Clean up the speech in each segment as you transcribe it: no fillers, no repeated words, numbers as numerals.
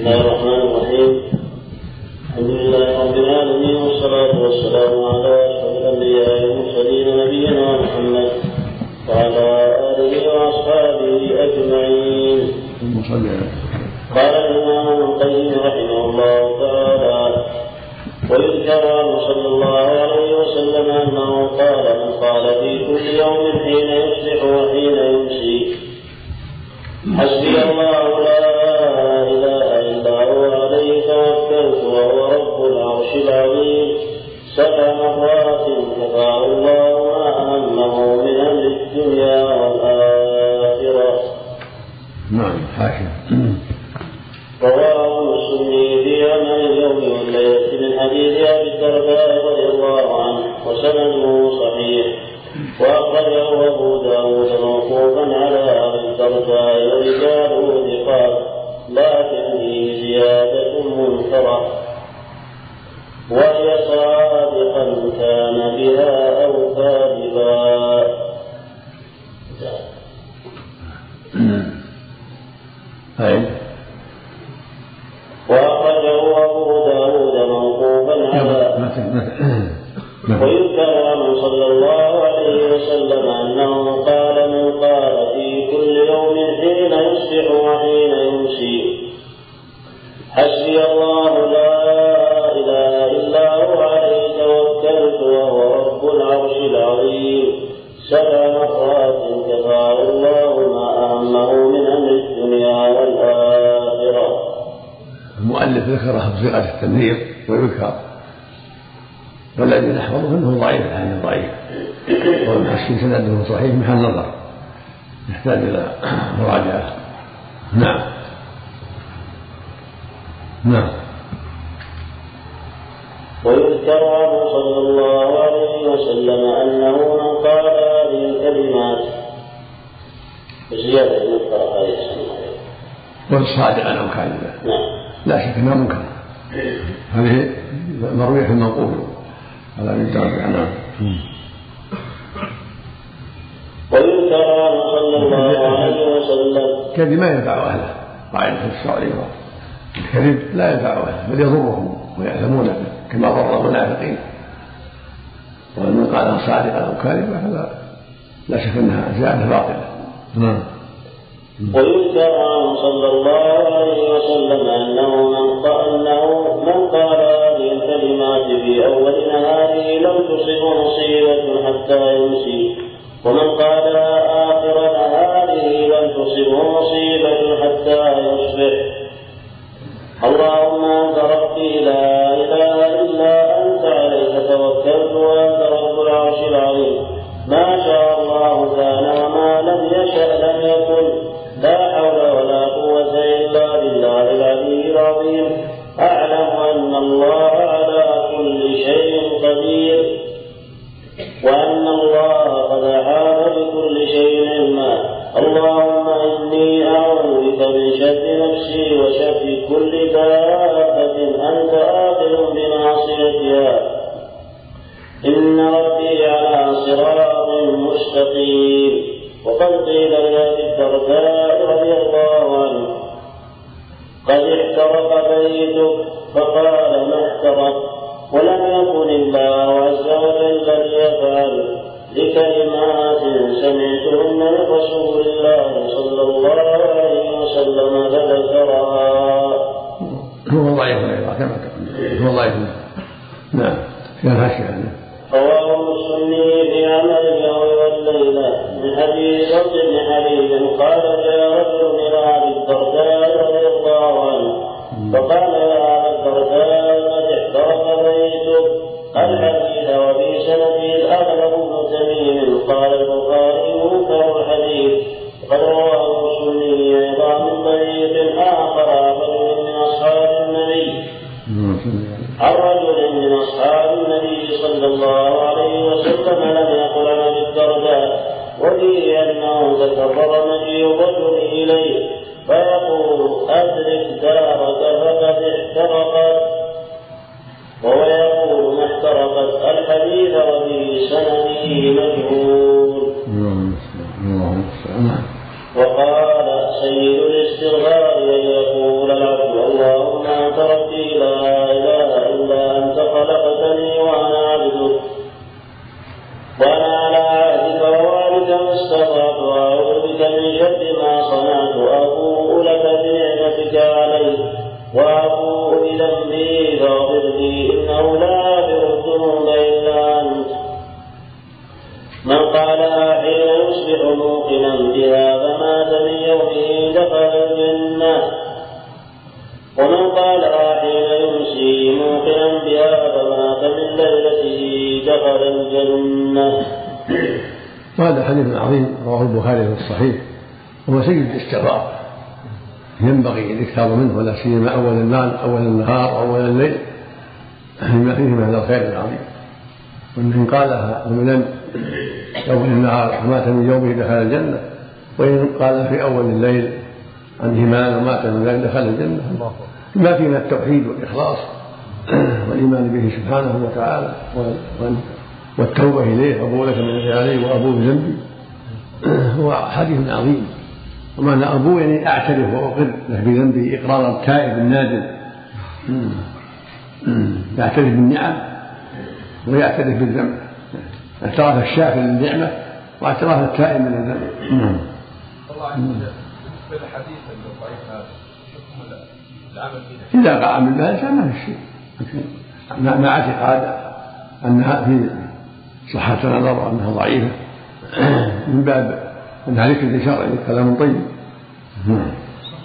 بسم الله الرحمن الرحيم. الحمد لله رب العالمين، والصلاة والسلام على أشرف الأنبياء والمرسلين نبينا محمد وعلى آله وأصحابه أجمعين. قال الإمام ابن القيم رحمه الله تعالى: ويذكر عنه صلى الله عليه وسلم أنه قال: من قال في كل يوم حين يصبح وحين يمسي: حسبي الله لا إله إلا هو عليه توكلت وهو رب العرش العظيم، 7 مرات كفاه الله ما همه من أمر الدنيا والآخرة. نعم حاكم. رواه مسلم في عمل اليوم والليلة من حديث أبي الدرداء رضي الله عنه وسنده صحيح، وأخرجه أبو داود موقوفا على أبي الدرداء ورجاله ثقات، لكن فيه زيادة منكرة وهي صادقا كان بها أو كاذبا. وأخرجه أبو داود موقوفا على ويذكر عنه صلى الله عليه وسلم أنه قال: من قال في كل يوم حين يصبح وحين يمسي: حسبي الله لا إله إلا هو عليه توكلت وهو رب العرش العظيم، 7 مرات كفاه الله ما أهمه من أمر الدنيا والآخرة. المؤلف ذكرها بصيغة التنذير ويذكر، والذي نحفظه انه ضعيف عن الضعيف، والحسن سنده صحيح محل نظر يحتاج الى مراجعه. نعم نعم. ويذكر عنه صلى الله عليه وسلم انه من قال هذه الكلمات بزياده يذكر عليه السلام والصادقا او كاذبا. نعم لا شك انها منكره، هذه مرويه الموقوف على من تابع. نعم. ويذكر عنه صلى الله عليه وسلم كذب ما ينفع اهله، قاعده الشرعيه الكذب لا ينفع اهله بل يضرهم ويعلمون به كما ضر المنافقين، ومن قالها صادقه او كاذبه لا شك انها زياده باطله. نعم. ويذكر عنه صلى الله عليه وسلم أنه من قال هذه الكلمات في أول نهاره لم تصب مصيبة حتى يمسي، ومن قال آخر نهاره لم تصب مصيبة حتى يصبح. اللهم أنت ربي لا إله إلا أنت عليك توكلت وأنت رب العرش العظيم، ما شاء الله كان وما لم يشأ لم يكن، لا حول ولا قوة إلا بالله العلي العظيم. أعلم أن الله على كل شيء قدير، وأن الله قد أحاط بكل شيء علما. اللهم إني أعوذ بك من شر نفسي وشر كل دابة أنت آخذ بناصيتها، إن ربي على صراط مستقيم. وقد قيل لأبي الدرداء رضي الله عنه: قد احترق بيتك، فقال: ما احترق، ولم يكن الله عز وجل ليفعل، لكلمات سمعتهن من رسول الله صلى الله عليه وسلم فذكرها. والله يهديك كما كان. والله يهديك. نعم يا هاشم. رواه مسلم في عمل اليوم والليلة من حديث عبد بن حبيب قال: جاء رجل إلى أبي الدرداء رضي الله عنه فقال: يا أبا الدرداء قد احترق بيتك. الحديث وفي سنده الأغلب بن تميم، قال البخاري: منكر الحديث. قد رواه مسلم أيضا من طريق آخر من أصحاب النبي عن رجل من أصحاب النبي صلى الله عليه وسلم لم يقل عن أبي الدرداء، وفيه أنه تكرر مجيء الرجل إليه فيقول: أدرك دارك فقد احترقت، وهو يقول: ما احترقت. الحديث وفي سنده مجهول. وقال سيد الاستغفار: أن يقول العبد: الله وأبوء بذنبي فاغفر لي إنه لا يغفر الذنوب إلا أنت. من قالها حين يصبح موقنا بها فمات من يومه دخل الجنة، ومن قالها حين يمسي موقنا بها فمات من ليلته دخل الجنة. وهذا حديث عظيم رواه البخاري في الصحيح، ومسجد الاستغفار ينبغي الاكثار منه، ولا سيما اول الليل اول النهار اول الليل لما فيه من الخير العظيم. ومن قالها ومن اول النهار مات من يومه دخل الجنه، وان قال في اول الليل عن همال ومات من الليل دخل الجنه. ما فيه من التوحيد والاخلاص والايمان به سبحانه وتعالى والتوبه اليه، ابو لك من اجل عليه وابو بذنبي. هو حديث عظيم. ومعنى أبو يعني أعترف وأقر له بذنبه إقرار التائب النادم، يعترف بالنعم ويعترف بالذنب، اعتراف الشاكر للنعمة واعتراف التائب من الذنب. إذا قام بالله ما في شيء، ما اعتقاد أنها في صحتنا نرى أنها ضعيفة من باب أن عليك الإشارة إلى كلام طيب. الله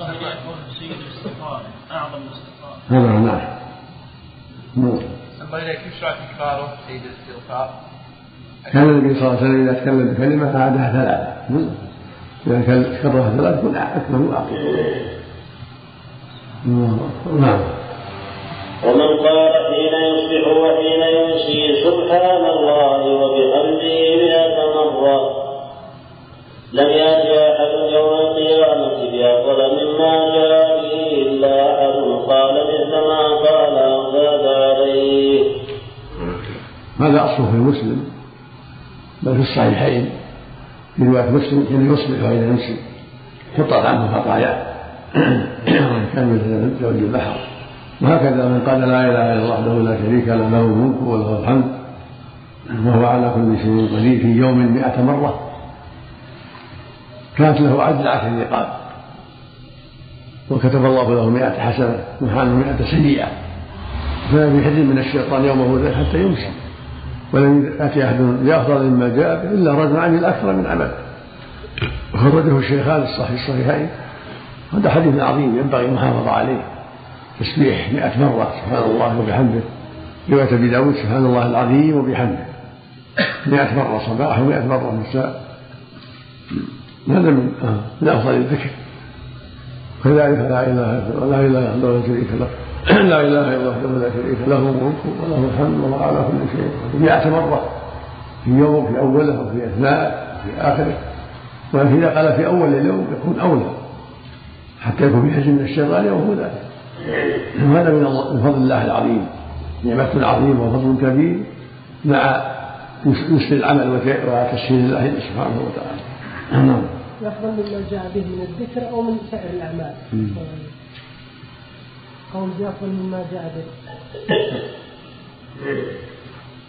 يقول سيد الاستغفار أعظم الاستغفار. نعم. أما إذا كيف شرع تكراره سيد الاستغفار؟ كان النبي صلى الله عليه وسلم إذا تكلم بكلمة فعادها ثلاثة. إذا كررها ثلاثة كن أكمل أعقل. نعم. ومن قال حين يصبح وحين يمسي سبحان الله وبحمده 100 مرة لم يأتي أحد يوم القيامة بأفضل مما جاء به إلا أحد قال مثل ما قال أو زاد عليه. هذا أصله في مسلم، بل في الصحيحين في رواية مسلم حين يصبح وحين يمسي حطت عنه خطاياه كان مثل زوج البحر. وهكذا من قال لا إله إلا الله وحده لا شريك له له الملك وله الحمد وهو على كل شيء قدير في يوم 100 مرة كانت له عدل 10 نقاب، وكتب الله له 100 حسنة ومحانه 100 سيئة، فلم يحد من الشيطان يومه ذلك حتى يمشي. ولم يأتي أحد بأفضل مما جاء به إلا رد عنه الأكثر من عمله. خرجه الشيخان الصحيحين. هذا حديث عظيم ينبغي المحافظة عليه. تسبيح 100 مرة سبحان الله وبحمده، رواية أبي داود سبحان الله العظيم وبحمده 100 مرة صباحا 100 مرة مساء. هذا من أفضل الذكر. كذلك لا إله إلا الله لا إله إلا الله لا إله إلا الله لا شريك له له الملك وله الحمد وهو على كل شيء 100 مرة في يوم في أوله وفي أثناء وفي آخره. ومن إذا قال في أول اليوم يكون أولى حتى يكون بحجم من الشيطان يوم ذلك. هذا من فضل الله العظيم، نعمة عظيمة وفضل كبير مع نصف العمل وتسهيل الله سبحانه وتعالى. نعم. يفضل مما جاء به من الذكر أو من سائر الأعمال. قول يفضل مما جاء به.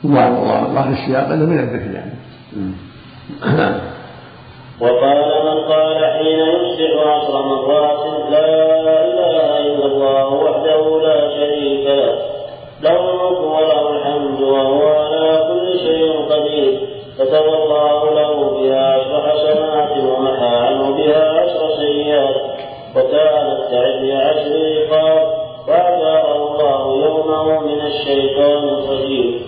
الله السياق أنه من الذكر يعني. وقال من قال حين يصبح 10 مرات لا إله إلا الله وحده لا شريك له له الملك وله الحمد وهو على كل شيء قدير كتب الله له بها 10 حسنات ومحى عنه بها 10 سيئات وكانت ب10 عقاب وعذاره الله يومه من الشيطان الرجيم.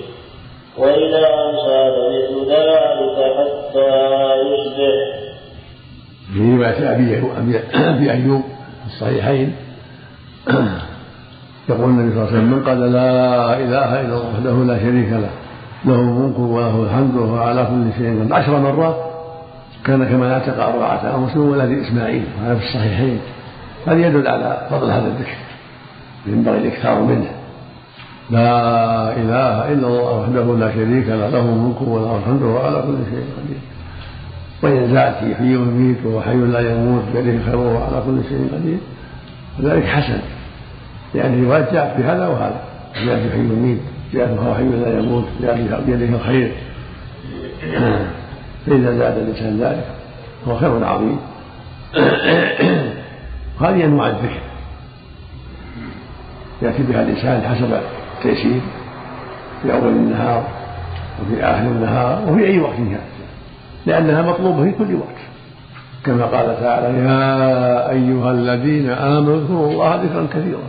وإذا أنسى مثل ذلك حتى يصبح. في رواية أبي أيوب الصحيحين يقول النبي صلى الله عليه وسلم من قال لا إله إلا الله وحده لا شريك له له الملك وله الحمد وهو على كل شيء قدير 10 مرات كان كما اعتق 4 مسلم ولد إسماعيل، وهذا في الصحيحين. هذا يدل على فضل هذا الذكر ينبغي الإكثار منه. لا إله إلا الله وحده لا شريك له له الملك وله الحمد وهو على كل شيء قدير وإن زعته حي ويميت وهو حي لا يموت بيده الخير وهو على كل شيء قدير. وذلك حسن يعني رواية جاءت بهذا وهذا، جاءت حي ويميت جاءه حي لا يموت جاءه بيده الخير. فإذا زاد الإنسان ذلك هو خير عظيم. هذه أنواع الذكر. يأتي بها الإنسان حسب التيسير في أول النهار وفي آخر النهار وفي أي وقت كان، لأنها مطلوبة في كل وقت، كما قال تعالى: يا أيها الذين آمنوا اذكروا الله ذكرا كثيرا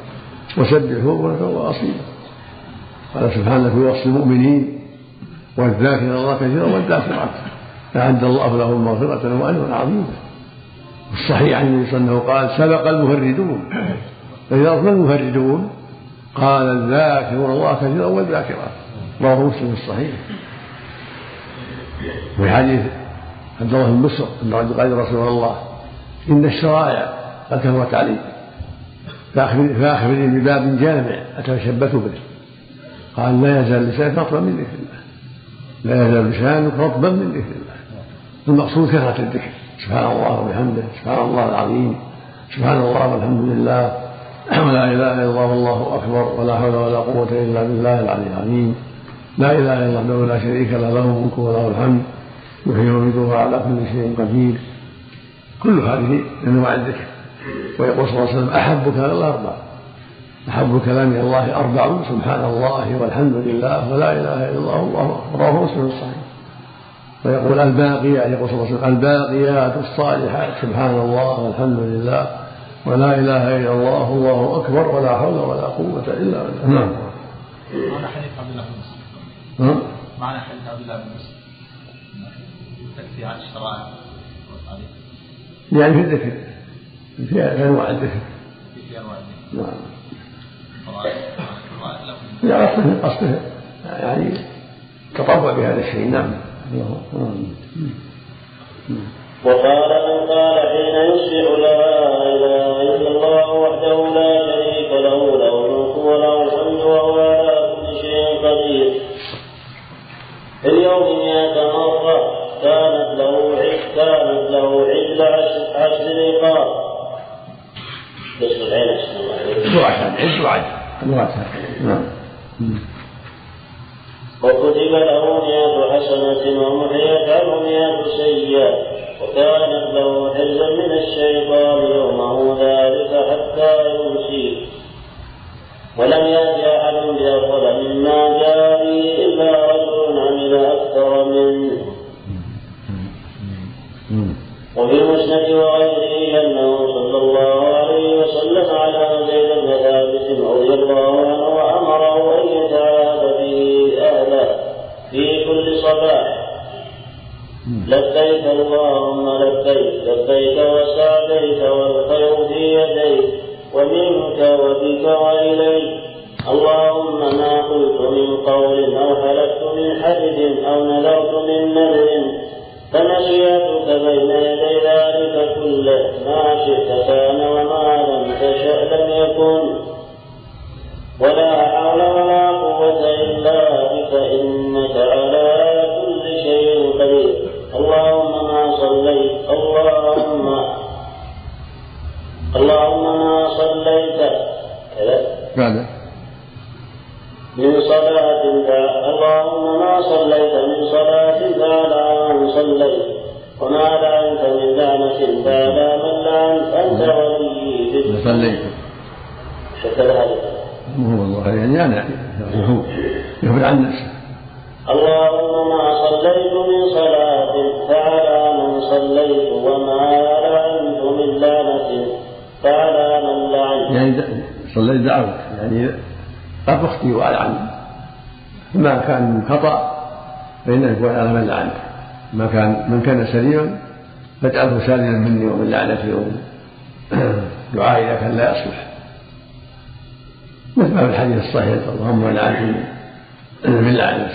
وسبحوه بكرة أصيلا. قال سبحانه في وصف المؤمنين: والذاكرين الله كثيرا والذاكرات أعد الله لهم مغفرة وأجرا عظيما. والصحيح عن النبي صلى الله عليه وسلم قال: سبق المفردون. فإذا أصبح المفردون قال: الذاكرون الله كثيرا والذاكرات. رواه مسلم الصحيح. وفي حديث عبد الله بن بصر أن رجل قال: رسول الله، إن الشرائع قد كثرت علي، فأخبرني بباب جامع أتشبث به. قال: لا يزال لسانك رطبا من ذكر الله، لا يزال لسانك رطبا من ذكر الله. المقصود كثرة الذكر، سبحان الله وبحمده، سبحان الله العظيم، سبحان الله والحمد لله، ولا إله إلا الله والله أكبر، ولا حول ولا قوة إلا بالله العلي العظيم، لا إله إلا الله ولا شريك له، له الملك وله الحمد، يحيي ويميت وهو على كل شيء قدير. كل هذه أنواع الذكر. ويقول صلى الله عليه وسلم: أحب كلام الله أربع، أحب كلام الله أربع: سبحان الله والحمد لله ولا إله إلا الله والله أكبر. رواه مسلم الصحيح. ويقول: الباقيات، يقول صلى الله عليه وسلم: الباقيات الصالحات: سبحان الله والحمد لله ولا إله إلا الله والله أكبر، ولا حول ولا قوة إلا بالله. معنى حديث عبد الله بن مسعود، معنى حديث عبد الله بن مسعود تكفي عن الشرائع والصالحات، يعني في الذكر، في أنواع الذكر، في أنواع الذكر. نعم، أصله يعني تطوع بهذا الشيء. نعم. وقال: من قال حين يصبح لا اله الا الله وحده لا شريك له، له الملك وله الحمد وهو على كل شيء قدير، في اليوم 100 مره، كانت له عدل 10 نقاط. تسمع عين عدل وعدل، وكتب له 100 حسنة ومحيت عنه 100 سيئة، وكانت له حزا من الشيطان يومه ذلك حتى يمسي. ولم يأت أحد بأفضل مما جاء به إلا رجل عمل أكثر منه. وفي مسند وغيره أنه صلى الله عليه وسلم على زيد بن ثابت رضي الله عنه وأمره أن يتعاهد به في كل صباح: لبيك اللهم لبيك، لبيك وسعديك، والخير في يديك، ومنك وبك وإليك، اللهم ما قلت من قول أو حلفت من حدث أو نذرت من نذر، فنسيتك بين يدي ذلك كله، ما شئت كان وما لم تشأ لم يكن، ولا حول ولا قوة إلا بك، إنك على كل شيء قدير. اللهم ما صليت من صلاة، اللهم ما صليت من صلاة فعلى من صليت، وما لعنت من لعنة فعلى من لعنت، أنت ولي بالصليت. شكرا لك. والله يعني يفعل عن نفسه. اللهم ما صليت من صلاة فعلى من صليت، وما لعنت من لعنة فعلى من لعنت، يعني صليت دعوت، يعني أفختي وألعن ما كان من خطأ فإنه يكون على من لعنت، ما كان من كان سليما فاجعله سالما مني ومن لعنتي ودعائي لك لا يصلح، مثل في الحديث الصحيح: اللهم لعن من لعن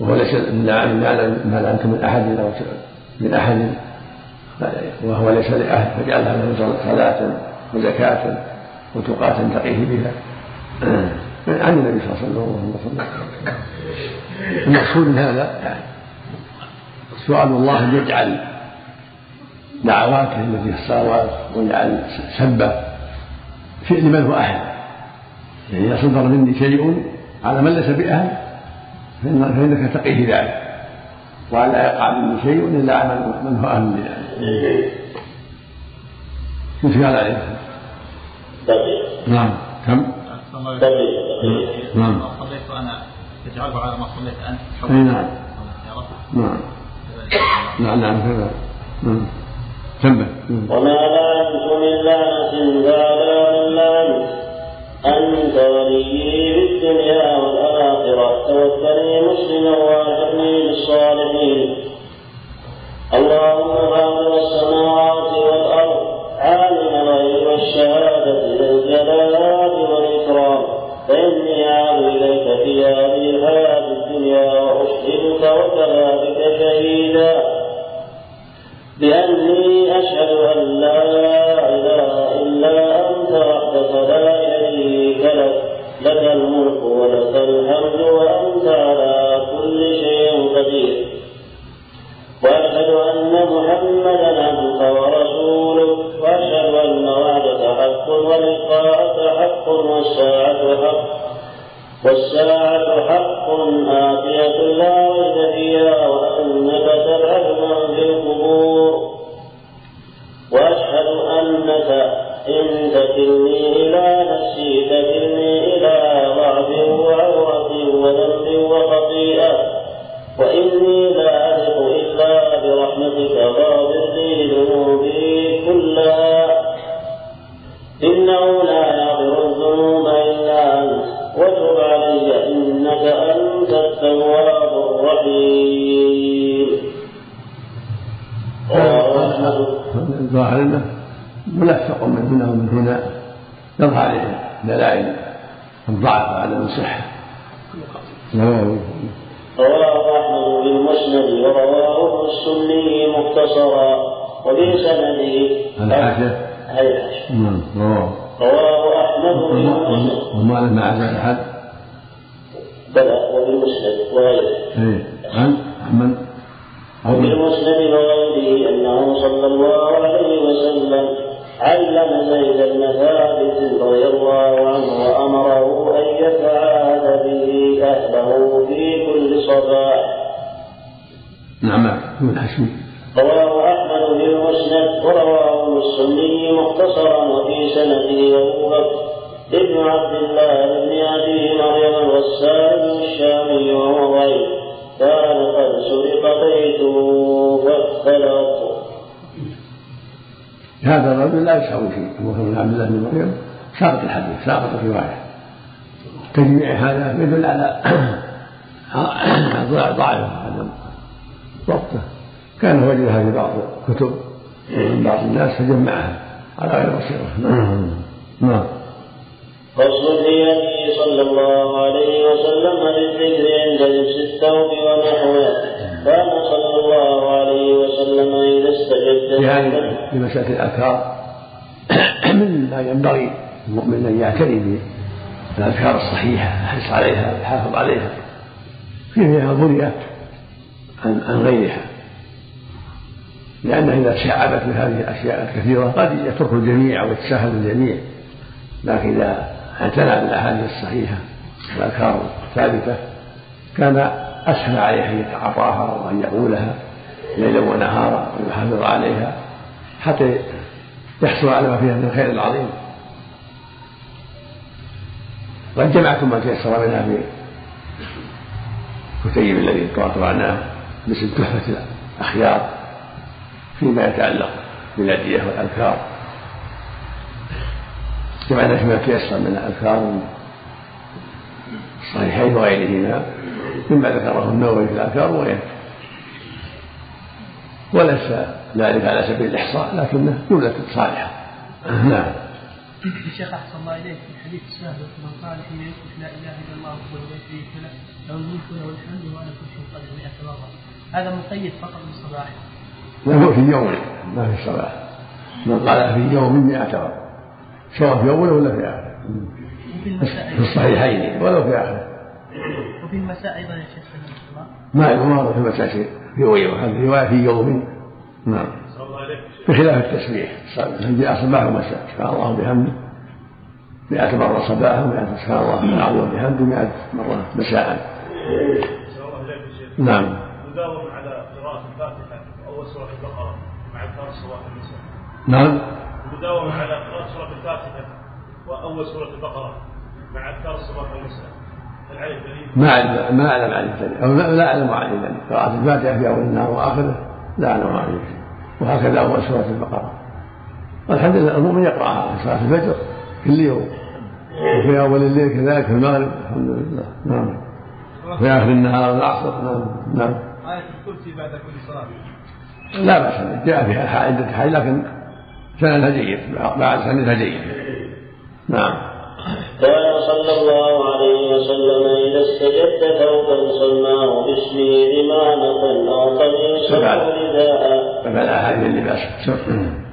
وهو ليس من لعن ما لعنت من أحد أو من أحد، وهو ليس لأحد، فجعلها له صلاة وزكاة وتقاة تقيه بها عن النبي صلى الله عليه وسلم. المقصود من هذا سؤال الله أن يجعل دعواته التي في الصلوات ويجعل سبه شيء لمن هو أهل، يعني إذا صدر مني شيء على من ليس بأهل فإنك تقيه ذلك، ولا يقع مني شيء إلا على من هو أهل لذلك. نعم. كم؟ نعم. صليت أنا تجعله على ما صليت أنت. نعم. نعم. نعم نعم كذا. نعم. كمل. وما لا من الله أنت ولي بالدنيا والآخرة توفني مسلما وألحقني بالصالحين. اللهم فاطر السماوات والأرض عالم الغيب والشهادة ذا الجلال والإكرام فإني أعود إليك في هذه الحياة الدنيا وأشهدك وكفى بك شهيدا بأني أشهد أن لا إله إلا أنت وحدك لا شريك لك لك الملك ولك الحمد وأنت على كل شيء قدير وأشهد أن محمدا عبدك ورسولك وأشهد أن وعدك حق ولقاءك حق والساعة حق آتية لا ريب فيها وأنك تبعث من في القبور وأشهد أنك إن تكلني إلى نفسي تكلني إلى ضعف وعورة وذنب وخطيئة وإني لا أثق إلا برحمتك فاغفر لي ذنوبي كلها إنه لا يغفر الذنوب إلا أنت وتب علي إنك أنت التواب الرحيم. ظاهر أنه ملفق من هنا ومن هنا يظهر عليه دلائل الضعف على الصحة رواه أحمد بالمسند ورواه ابن السني مختصرا وبسنده رواه أحمد بالمسند وما له مع ذلك أحد بلى وبالمسند وغيره عن وبالمسند وغيره أنه صلى الله عليه وسلم علم زيد بن ثابت رضي الله عنه وأمره أن يتعاهد به أهله في كل صباح. نعم رواه أحمد في المسند ورواه ابن السني مختصرا وفي سنده أبو بكر ابن عبد الله بن أبي مريم والسالم الشامي وهو ضعيف كان قد سبق بيته فاختلط. هذا الرجل لا يساوي شيء ابن عبد الله بن مريم ساقط الحديث ساقط الروايه تجميع هذا يدل على ضعف هذا ضبطه كان هو يجدها في بعض الكتب من بعض الناس فجمعها على غير بصيره. نعم. فصل النبي صلى الله عليه وسلم للذكر عند لبس الثوب ونحوه كان صلى الله عليه وسلم إذا استجد يعني بمسألة الأذكار من لا ينبغي المؤمن أن يعتني بالأذكار الصحيحة يحرص عليها يحافظ عليها فيها برئة عن غيرها لأنها إذا تشعبت بهذه الأشياء الكثيرة قد يترك الجميع أو يتساهل الجميع لكن إذا اعتنى بالأحاديث الصحيحة الأذكار الثابتة كان أسهل عليها أن يتعاطاها وأن يقولها ليلا ونهارا ويحافظ عليها حتى يحصل على ما فيها من الخير العظيم. قد جمعتم ما تيسر منها في كتيب الذي تطلعناه مثل تحفة الأخيار فيما يتعلق بالأدعية والأذكار جمعنا فيما تيسر من الأذكار الصحيحين وغيرهما مما ذكره النووي في الأذكار وغيره وليس ذلك على سبيل الإحصاء لكنه جملة صالحة. نعم. الشيخ أحسن الله إليك في حديث الشاهد من قال حين يقول لا إله إلا الله ولا شريك له له الملك وله الحمد وأنا كل شيء قدير ويتواضع هذا مقيد فقط بالصباح له في يوم ما في الصباح من قال في يوم يعتبر سواء في أوله ولا في آخره في الصحيحين ولا في آخره وفي المساء أيضا يا شيخ ما يقوم في المساء شيء في يوم. نعم. بخلاف التسبيح جاء صباح ومساء سبحان الله بحمده 100 مرة صباحا 100 سبحان الله العظيم بحمده 100 مرة مساء. نعم. مداوم على قراءة الفاتحة أول سورة البقرة مع الفرس صباح المساء. نعم. مداوم على قراءة سورة الفاتحة وأول سورة البقرة مع أكثر الصباح والمساء. هل علم ذلك؟ ما أعلم عن ذلك أو لا أعلم عن ذلك. قراءة الفاتحة في أول النهار وآخره لا أعلم عن ذلك، وهكذا أول سورة البقرة. والحمد لله المؤمن يقرأها في صلاة الفجر كل يوم، وفي أول الليل كذلك، في المغرب، الحمد لله. نعم. في آخر النهار العصر. نعم. آية الكرسي بعد كل صلاة لا بأس، جاء فيها عدة حي لكن سندها جيد، بعد سندها جيد. نعم. كان صلى الله عليه وسلم إذا استجد ثوبا سماه باسمه إمامة أو قميصه رداء. فبلا هذه اللباس.